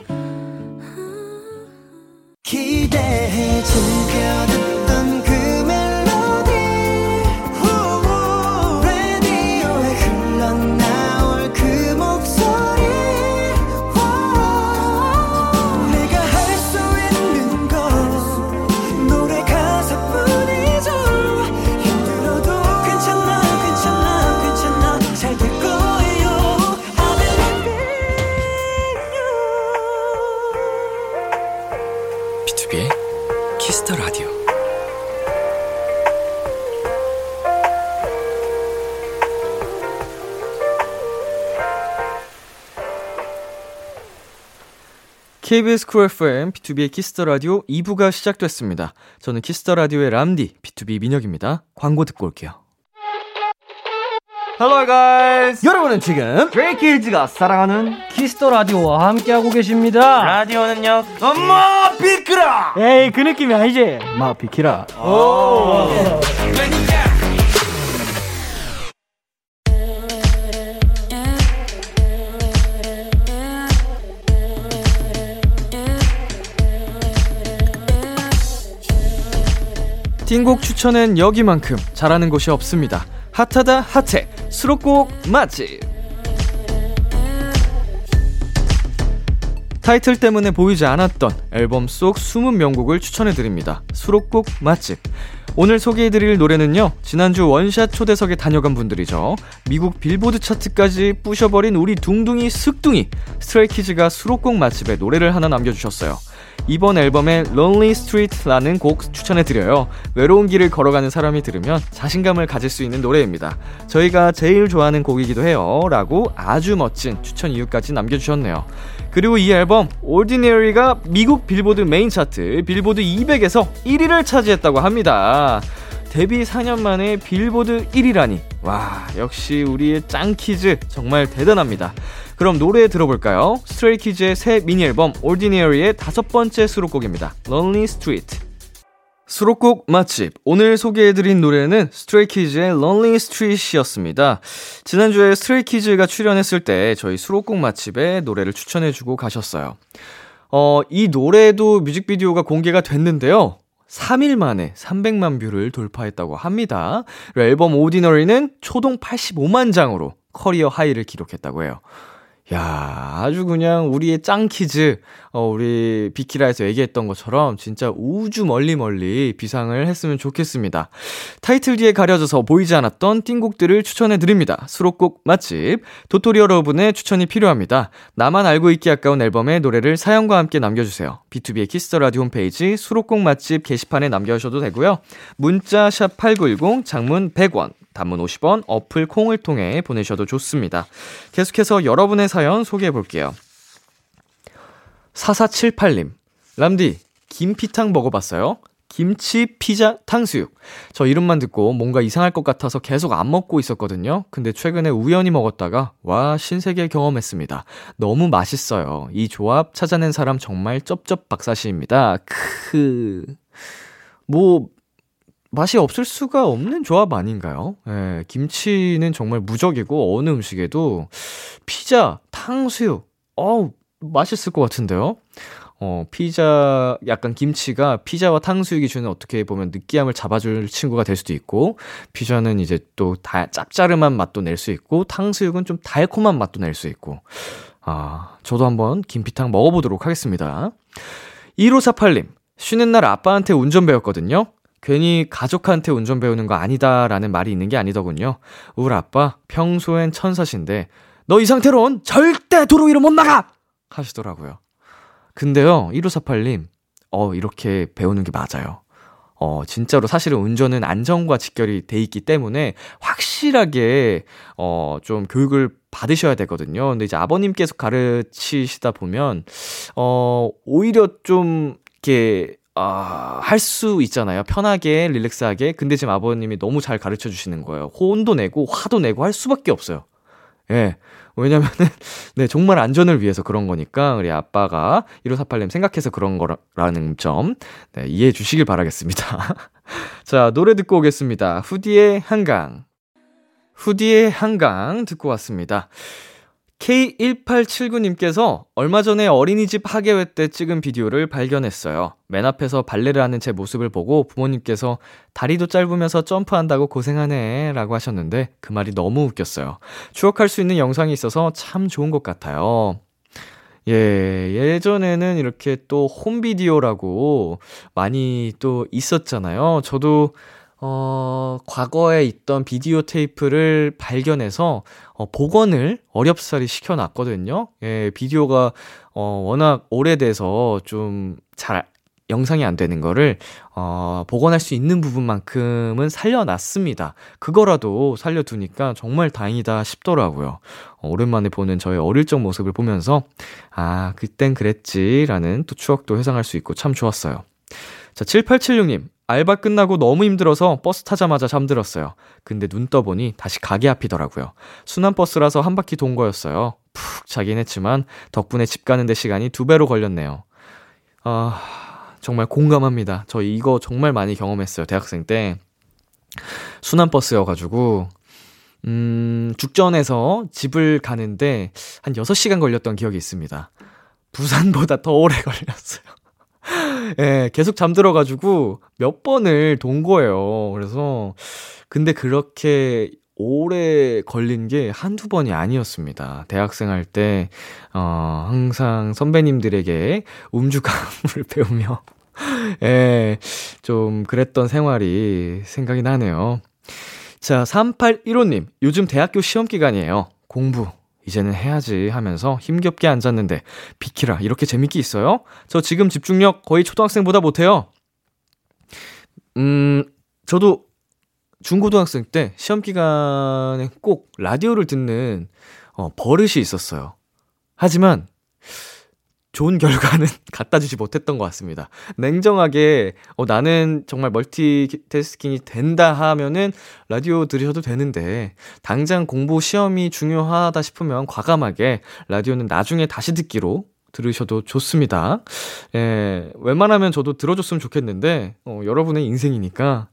케이비에스 쿨 에프엠 비투비의 키스더 라디오 이 부가 시작됐습니다. 저는 키스더 라디오의 람디 비투비 민혁입니다. 광고 듣고 올게요. Hello guys. 여러분은 지금 브레이키즈가 사랑하는 키스더 라디오와 함께하고 계십니다. 라디오는요. 엄마 비키라. 에이 그 느낌이 아니지. 마 비키라. 오. 띵곡 추천엔 여기만큼 잘하는 곳이 없습니다. 핫하다 핫해 수록곡 맛집. 타이틀 때문에 보이지 않았던 앨범 속 숨은 명곡을 추천해드립니다. 수록곡 맛집. 오늘 소개해드릴 노래는요, 지난주 원샷 초대석에 다녀간 분들이죠. 미국 빌보드 차트까지 부셔버린 우리 둥둥이 슥둥이 스트레이키즈가 수록곡 맛집에 노래를 하나 남겨주셨어요. 이번 앨범에 Lonely Street라는 곡 추천해드려요. 외로운 길을 걸어가는 사람이 들으면 자신감을 가질 수 있는 노래입니다. 저희가 제일 좋아하는 곡이기도 해요 라고 아주 멋진 추천 이유까지 남겨주셨네요. 그리고 이 앨범 Ordinary가 미국 빌보드 메인 차트 빌보드 이백에서 일 위를 차지했다고 합니다. 데뷔 사 년 만에 빌보드 일 위라니. 와, 역시 우리의 짱키즈 정말 대단합니다. 그럼 노래 들어볼까요? 스트레이키즈의 새 미니앨범 Ordinary의 다섯 번째 수록곡입니다. Lonely Street. 수록곡 맛집. 오늘 소개해드린 노래는 스트레이키즈의 Lonely Street이었습니다. 지난주에 스트레이키즈가 출연했을 때 저희 수록곡 맛집에 노래를 추천해주고 가셨어요. 어, 이 노래도 뮤직비디오가 공개가 됐는데요. 삼 일 만에 삼백만 뷰를 돌파했다고 합니다. 앨범 Ordinary는 초동 팔십오만 장으로 커리어 하이를 기록했다고 해요. 야, 아주 그냥 우리의 짱키즈, 어, 우리 비키라에서 얘기했던 것처럼 진짜 우주 멀리 멀리 비상을 했으면 좋겠습니다. 타이틀 뒤에 가려져서 보이지 않았던 띵곡들을 추천해드립니다. 수록곡 맛집. 도토리 여러분의 추천이 필요합니다. 나만 알고 있기 아까운 앨범의 노래를 사연과 함께 남겨주세요. 비투비의 키스더라디오 홈페이지 수록곡 맛집 게시판에 남겨주셔도 되고요. 문자 샵 팔구일공, 장문 백 원, 단문 오십 원, 어플 콩을 통해 보내셔도 좋습니다. 계속해서 여러분의 사연 소개해볼게요. 사사칠팔 님, 람디, 김피탕 먹어봤어요? 김치, 피자, 탕수육. 저 이름만 듣고 뭔가 이상할 것 같아서 계속 안 먹고 있었거든요. 근데 최근에 우연히 먹었다가 와, 신세계 경험했습니다. 너무 맛있어요. 이 조합 찾아낸 사람 정말 쩝쩝박사시입니다. 크으. 뭐... 맛이 없을 수가 없는 조합 아닌가요? 예, 김치는 정말 무적이고 어느 음식에도 피자, 탕수육, 어우 맛있을 것 같은데요? 어, 피자, 약간 김치가 피자와 탕수육이 주는 어떻게 보면 느끼함을 잡아줄 친구가 될 수도 있고, 피자는 이제 또 다, 짭짜름한 맛도 낼 수 있고, 탕수육은 좀 달콤한 맛도 낼 수 있고. 아, 저도 한번 김피탕 먹어보도록 하겠습니다. 일오사팔 님, 쉬는 날 아빠한테 운전 배웠거든요. 괜히 가족한테 운전 배우는 거 아니다라는 말이 있는 게 아니더군요. 우리 아빠 평소엔 천사신데 너 이 상태로는 절대 도로 위로 못 나가! 하시더라고요. 근데요, 일오사팔 님, 어, 이렇게 배우는 게 맞아요. 어, 진짜로 사실은 운전은 안전과 직결이 돼 있기 때문에 확실하게 어, 좀 교육을 받으셔야 되거든요. 근데 이제 아버님께서 가르치시다 보면 어, 오히려 좀 이렇게 아, 할 수 있잖아요. 편하게, 릴렉스하게. 근데 지금 아버님이 너무 잘 가르쳐 주시는 거예요. 혼도 내고, 화도 내고 할 수밖에 없어요. 예. 왜냐면은, 네, 정말 안전을 위해서 그런 거니까, 우리 아빠가 일오사팔 님 생각해서 그런 거라는 점, 네, 이해해 주시길 바라겠습니다. 자, 노래 듣고 오겠습니다. 후디의 한강. 후디의 한강 듣고 왔습니다. 케이 일팔칠구 님께서 얼마 전에 어린이집 학예회 때 찍은 비디오를 발견했어요. 맨 앞에서 발레를 하는 제 모습을 보고 부모님께서 다리도 짧으면서 점프한다고 고생하네 라고 하셨는데 그 말이 너무 웃겼어요. 추억할 수 있는 영상이 있어서 참 좋은 것 같아요. 예, 예전에는 이렇게 또 홈비디오라고 많이 또 있었잖아요. 저도 어, 과거에 있던 비디오 테이프를 발견해서 어, 복원을 어렵사리 시켜놨거든요. 예, 비디오가 어, 워낙 오래돼서 좀 잘 영상이 안 되는 거를 어, 복원할 수 있는 부분만큼은 살려놨습니다. 그거라도 살려두니까 정말 다행이다 싶더라고요. 어, 오랜만에 보는 저의 어릴 적 모습을 보면서 아, 그땐 그랬지라는 또 추억도 회상할 수 있고 참 좋았어요. 자, 칠팔칠육 님, 알바 끝나고 너무 힘들어서 버스 타자마자 잠들었어요. 근데 눈 떠보니 다시 가게 앞이더라고요. 순환버스라서 한 바퀴 돈 거였어요. 푹 자긴 했지만 덕분에 집 가는데 시간이 두 배로 걸렸네요. 아... 정말 공감합니다. 저 이거 정말 많이 경험했어요. 대학생 때 순환버스여가지고 음, 죽전에서 집을 가는데 한 여섯 시간 걸렸던 기억이 있습니다. 부산보다 더 오래 걸렸어요. 예, 계속 잠들어가지고 몇 번을 돈 거예요. 그래서 근데 그렇게 오래 걸린 게 한두 번이 아니었습니다. 대학생 할 때 어, 항상 선배님들에게 음주가무를 배우며 예, 좀 그랬던 생활이 생각이 나네요. 자, 삼팔일오 님, 요즘 대학교 시험 기간이에요. 공부 이제는 해야지 하면서 힘겹게 앉았는데 비키라 이렇게 재밌게 있어요? 저 지금 집중력 거의 초등학생보다 못해요. 음, 저도 중고등학생 때 시험 기간에 꼭 라디오를 듣는 어, 버릇이 있었어요. 하지만 좋은 결과는 갖다 주지 못했던 것 같습니다. 냉정하게 어, 나는 정말 멀티태스킹이 된다 하면은 라디오 들으셔도 되는데 당장 공부 시험이 중요하다 싶으면 과감하게 라디오는 나중에 다시 듣기로 들으셔도 좋습니다. 예, 웬만하면 저도 들어줬으면 좋겠는데 어, 여러분의 인생이니까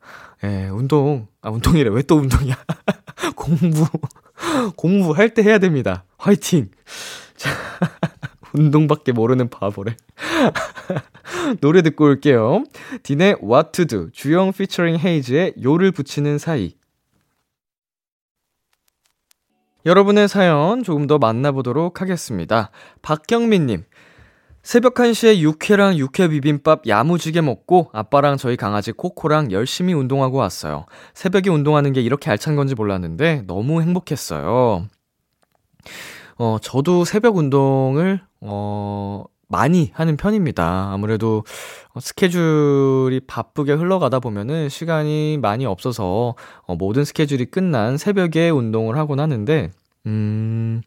예, 운동, 아 운동이래 왜 또 운동이야? 공부, 공부할 때 해야 됩니다. 화이팅! 자, 운동밖에 모르는 바보래. 노래 듣고 올게요. 딘의 What to Do, 주영 피처링 헤이즈의 요를 붙이는 사이. 여러분의 사연 조금 더 만나보도록 하겠습니다. 박경민님, 새벽 한 시에 육회랑 육회 비빔밥 야무지게 먹고 아빠랑 저희 강아지 코코랑 열심히 운동하고 왔어요. 새벽에 운동하는 게 이렇게 알찬 건지 몰랐는데 너무 행복했어요. 어, 저도 새벽 운동을 어, 많이 하는 편입니다. 아무래도 스케줄이 바쁘게 흘러가다 보면은 시간이 많이 없어서 어, 모든 스케줄이 끝난 새벽에 운동을 하곤 하는데 음...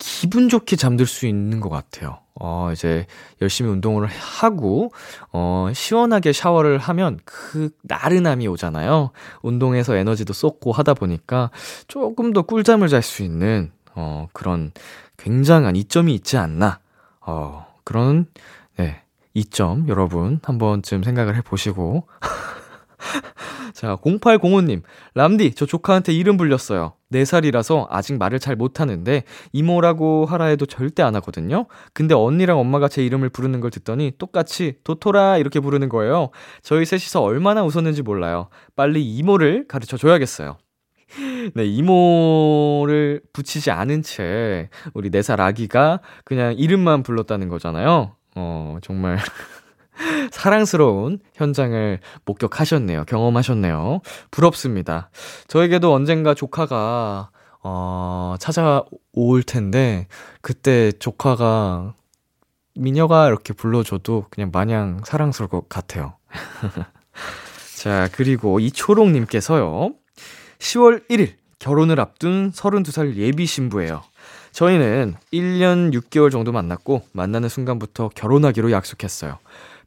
기분 좋게 잠들 수 있는 것 같아요. 어, 이제 열심히 운동을 하고, 어, 시원하게 샤워를 하면 그 나른함이 오잖아요. 운동해서 에너지도 쏟고 하다 보니까 조금 더 꿀잠을 잘 수 있는, 어, 그런 굉장한 이점이 있지 않나. 어, 그런, 네, 이점 여러분 한 번쯤 생각을 해보시고. 자, 공팔공오 님, 람디, 저 조카한테 이름 불렸어요. 네 살이라서 아직 말을 잘 못하는데 이모라고 하라 해도 절대 안 하거든요. 근데 언니랑 엄마가 제 이름을 부르는 걸 듣더니 똑같이 도토라 이렇게 부르는 거예요. 저희 셋이서 얼마나 웃었는지 몰라요. 빨리 이모를 가르쳐줘야겠어요. 네, 이모를 붙이지 않은 채 우리 네 살 아기가 그냥 이름만 불렀다는 거잖아요. 어, 정말... 사랑스러운 현장을 목격하셨네요. 경험하셨네요. 부럽습니다. 저에게도 언젠가 조카가 어, 찾아올 텐데 그때 조카가 미녀가 이렇게 불러줘도 그냥 마냥 사랑스러울 것 같아요. 자, 그리고 이초롱님께서요. 시월 일일 결혼을 앞둔 서른두 살 예비 신부예요. 저희는 일 년 육 개월 정도 만났고 만나는 순간부터 결혼하기로 약속했어요.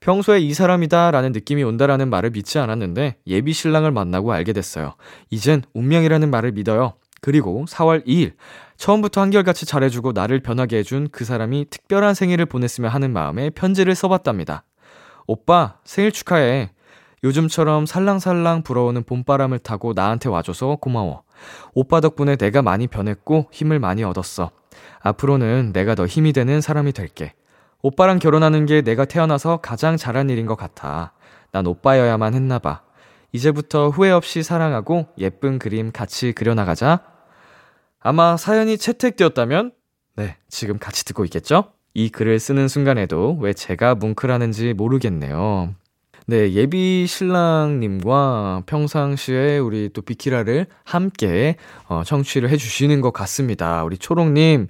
평소에 이 사람이다 라는 느낌이 온다라는 말을 믿지 않았는데 예비 신랑을 만나고 알게 됐어요. 이젠 운명이라는 말을 믿어요. 그리고 사월 이일 처음부터 한결같이 잘해주고 나를 변하게 해준 그 사람이 특별한 생일을 보냈으면 하는 마음에 편지를 써봤답니다. 오빠, 생일 축하해. 요즘처럼 살랑살랑 불어오는 봄바람을 타고 나한테 와줘서 고마워. 오빠 덕분에 내가 많이 변했고 힘을 많이 얻었어. 앞으로는 내가 더 힘이 되는 사람이 될게. 오빠랑 결혼하는 게 내가 태어나서 가장 잘한 일인 것 같아. 난 오빠여야만 했나 봐. 이제부터 후회 없이 사랑하고 예쁜 그림 같이 그려나가자. 아마 사연이 채택되었다면 네, 지금 같이 듣고 있겠죠? 이 글을 쓰는 순간에도 왜 제가 뭉클하는지 모르겠네요. 네, 예비 신랑님과 평상시에 우리 또 비키라를 함께 어, 청취를 해주시는 것 같습니다. 우리 초롱님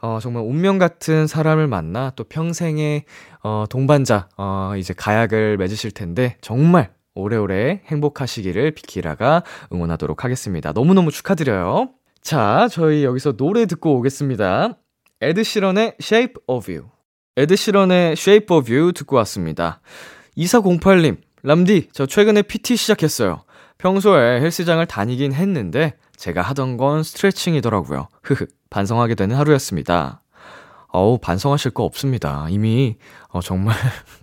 어, 정말 운명 같은 사람을 만나 또 평생의 어, 동반자, 어, 이제 가약을 맺으실 텐데 정말 오래오래 행복하시기를 비키라가 응원하도록 하겠습니다. 너무너무 축하드려요. 자, 저희 여기서 노래 듣고 오겠습니다. 에드시런의 Shape of You. 에드시런의 Shape of You 듣고 왔습니다. 이사공팔님, 람디, 저 최근에 피티 시작했어요. 평소에 헬스장을 다니긴 했는데 제가 하던 건 스트레칭이더라고요. 흐흐, 반성하게 되는 하루였습니다. 어우, 반성하실 거 없습니다. 이미 어, 정말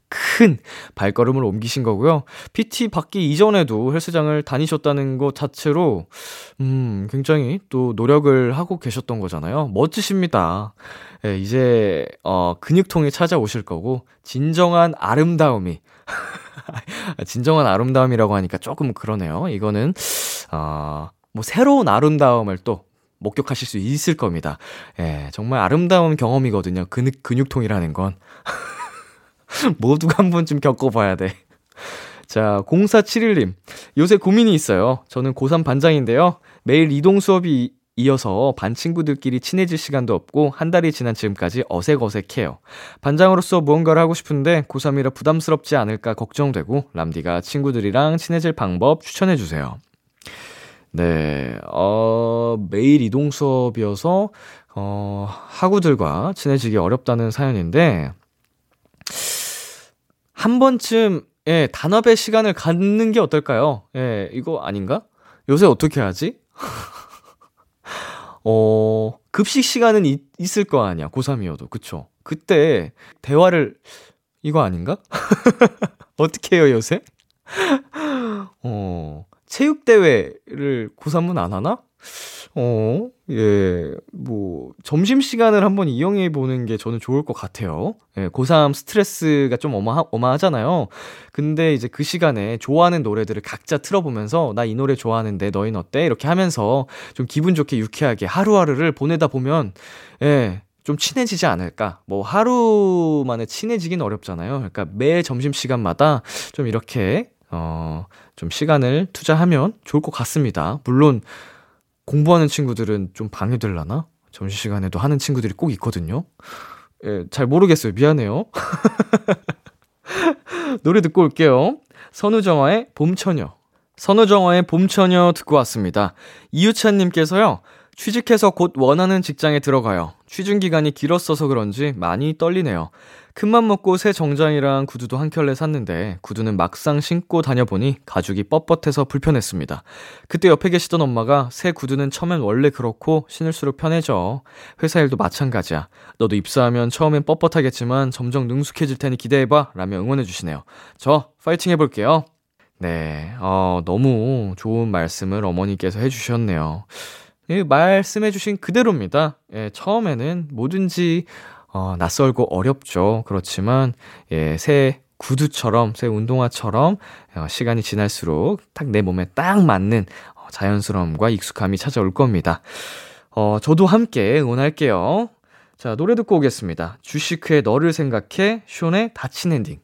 큰 발걸음을 옮기신 거고요. 피티 받기 이전에도 헬스장을 다니셨다는 것 자체로 음, 굉장히 또 노력을 하고 계셨던 거잖아요. 멋지십니다. 예, 이제 어, 근육통이 찾아오실 거고 진정한 아름다움이 진정한 아름다움이라고 하니까 조금 그러네요. 이거는 어, 뭐 새로운 아름다움을 또 목격하실 수 있을 겁니다. 예, 정말 아름다운 경험이거든요. 근육, 근육통이라는 건 모두가 한 번쯤 겪어봐야 돼. 자, 공사칠일님, 요새 고민이 있어요. 저는 고삼 반장인데요, 매일 이동 수업이 이어서 반 친구들끼리 친해질 시간도 없고 한 달이 지난 지금까지 어색어색해요. 반장으로서 무언가를 하고 싶은데 고삼이라 부담스럽지 않을까 걱정되고, 람디가 친구들이랑 친해질 방법 추천해주세요. 네, 어, 매일 이동 수업이어서 어, 학우들과 친해지기 어렵다는 사연인데, 한 번쯤, 예, 단합의 시간을 갖는 게 어떨까요? 예, 이거 아닌가? 요새 어떻게 하지? 어, 급식 시간은 이, 있을 거 아니야, 고삼이어도. 그쵸? 그때 대화를, 이거 아닌가? 어떻게 해요, 요새? 어, 체육대회를 고삼은 안 하나? 어, 예, 뭐, 점심시간을 한번 이용해보는 게 저는 좋을 것 같아요. 예, 고삼 스트레스가 좀 어마, 어마하잖아요. 근데 이제 그 시간에 좋아하는 노래들을 각자 틀어보면서, 나 이 노래 좋아하는데 너희는 어때? 이렇게 하면서 좀 기분 좋게 유쾌하게 하루하루를 보내다 보면, 예, 좀 친해지지 않을까. 뭐 하루 만에 친해지긴 어렵잖아요. 그러니까 매 점심시간마다 좀 이렇게, 어, 좀 시간을 투자하면 좋을 것 같습니다. 물론, 공부하는 친구들은 좀 방해되려나? 점심시간에도 하는 친구들이 꼭 있거든요. 예, 잘 모르겠어요. 미안해요. 노래 듣고 올게요. 선우정화의 봄처녀. 선우정화의 봄처녀 듣고 왔습니다. 이유찬님께서요, 취직해서 곧 원하는 직장에 들어가요. 취준 기간이 길었어서 그런지 많이 떨리네요. 큰맘 먹고 새 정장이랑 구두도 한 켤레 샀는데 구두는 막상 신고 다녀보니 가죽이 뻣뻣해서 불편했습니다. 그때 옆에 계시던 엄마가, 새 구두는 처음엔 원래 그렇고 신을수록 편해져. 회사 일도 마찬가지야. 너도 입사하면 처음엔 뻣뻣하겠지만 점점 능숙해질 테니 기대해봐, 라며 응원해주시네요. 저 파이팅 해볼게요. 네, 어, 너무 좋은 말씀을 어머니께서 해주셨네요. 예, 말씀해주신 그대로입니다. 예, 처음에는 뭐든지 어, 낯설고 어렵죠. 그렇지만 예, 새 구두처럼, 새 운동화처럼 어, 시간이 지날수록 딱 내 몸에 딱 맞는 어, 자연스러움과 익숙함이 찾아올 겁니다. 어, 저도 함께 응원할게요. 자, 노래 듣고 오겠습니다. 주시크의 너를 생각해, 숀의 닫힌 엔딩.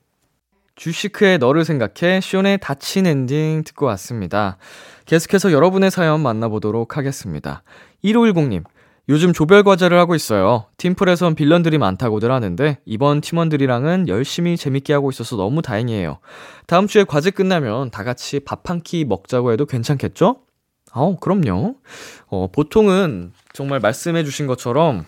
주시크의 너를 생각해, 숀의 닫힌 엔딩 듣고 왔습니다. 계속해서 여러분의 사연 만나보도록 하겠습니다. 일오일공님, 요즘 조별과제를 하고 있어요. 팀플에선 빌런들이 많다고들 하는데 이번 팀원들이랑은 열심히 재밌게 하고 있어서 너무 다행이에요. 다음 주에 과제 끝나면 다 같이 밥 한 끼 먹자고 해도 괜찮겠죠? 어, 그럼요. 어, 보통은 정말 말씀해 주신 것처럼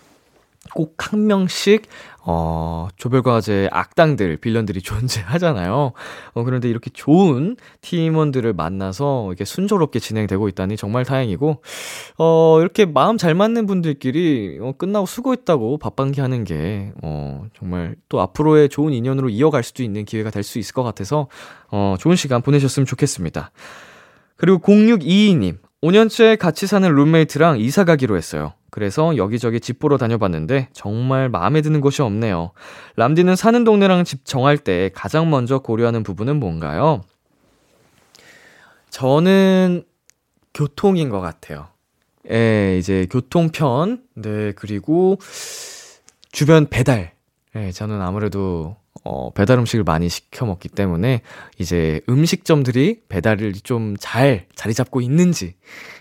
꼭 한 명씩 어, 조별과제 악당들, 빌런들이 존재하잖아요. 어, 그런데 이렇게 좋은 팀원들을 만나서 이렇게 순조롭게 진행되고 있다니 정말 다행이고, 어, 이렇게 마음 잘 맞는 분들끼리 어, 끝나고 수고했다고 밥반기 하는 게 어, 정말 또 앞으로의 좋은 인연으로 이어갈 수도 있는 기회가 될 수 있을 것 같아서 어, 좋은 시간 보내셨으면 좋겠습니다. 그리고 공육이이님, 오 년째 같이 사는 룸메이트랑 이사 가기로 했어요. 그래서 여기저기 집 보러 다녀봤는데 정말 마음에 드는 곳이 없네요. 람디는 사는 동네랑 집 정할 때 가장 먼저 고려하는 부분은 뭔가요? 저는 교통인 것 같아요. 예, 이제 교통편, 네, 그리고 주변 배달. 네, 저는 아무래도 어, 배달 음식을 많이 시켜 먹기 때문에 이제 음식점들이 배달을 좀 잘 자리 잡고 있는지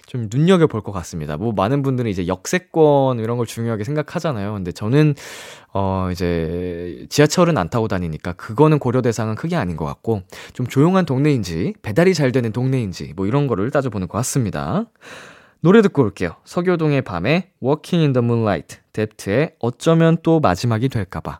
좀 눈여겨 볼 것 같습니다. 뭐 많은 분들은 이제 역세권 이런 걸 중요하게 생각하잖아요. 근데 저는 어 이제 지하철은 안 타고 다니니까 그거는 고려 대상은 크게 아닌 것 같고 좀 조용한 동네인지 배달이 잘 되는 동네인지 뭐 이런 거를 따져보는 것 같습니다. 노래 듣고 올게요. 서교동의 밤에 Walking in the Moonlight, 데프트의 어쩌면 또 마지막이 될까봐.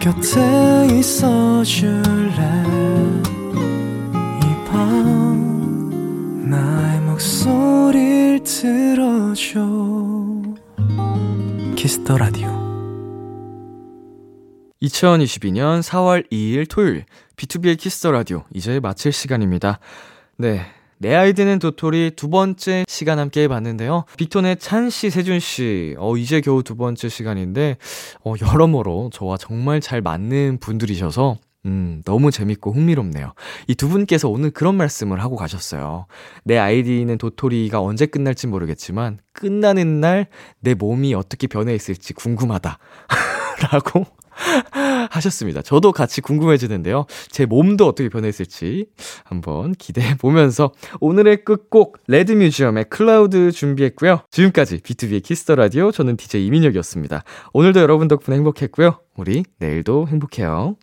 곁에 있어줄래. 이 밤 나의 목소리를 들어줘. 키스 더 라디오. 이천이십이 년 사월 이일 토요일 비투비의 키스 더 라디오 이제 마칠 시간입니다. 네, 내 아이디는 도토리 두 번째 시간 함께 해봤는데요. 빅톤의 찬씨, 세준씨, 어, 이제 겨우 두 번째 시간인데 어, 여러모로 저와 정말 잘 맞는 분들이셔서 음, 너무 재밌고 흥미롭네요. 이 두 분께서 오늘 그런 말씀을 하고 가셨어요. 내 아이디는 도토리가 언제 끝날지 모르겠지만 끝나는 날 내 몸이 어떻게 변해 있을지 궁금하다 라고 하셨습니다. 저도 같이 궁금해지는데요. 제 몸도 어떻게 변했을지 한번 기대해보면서 오늘의 끝곡 레드뮤지엄의 클라우드 준비했고요. 지금까지 비투비의 키스더라디오, 저는 디제이 이민혁이었습니다. 오늘도 여러분 덕분에 행복했고요. 우리 내일도 행복해요.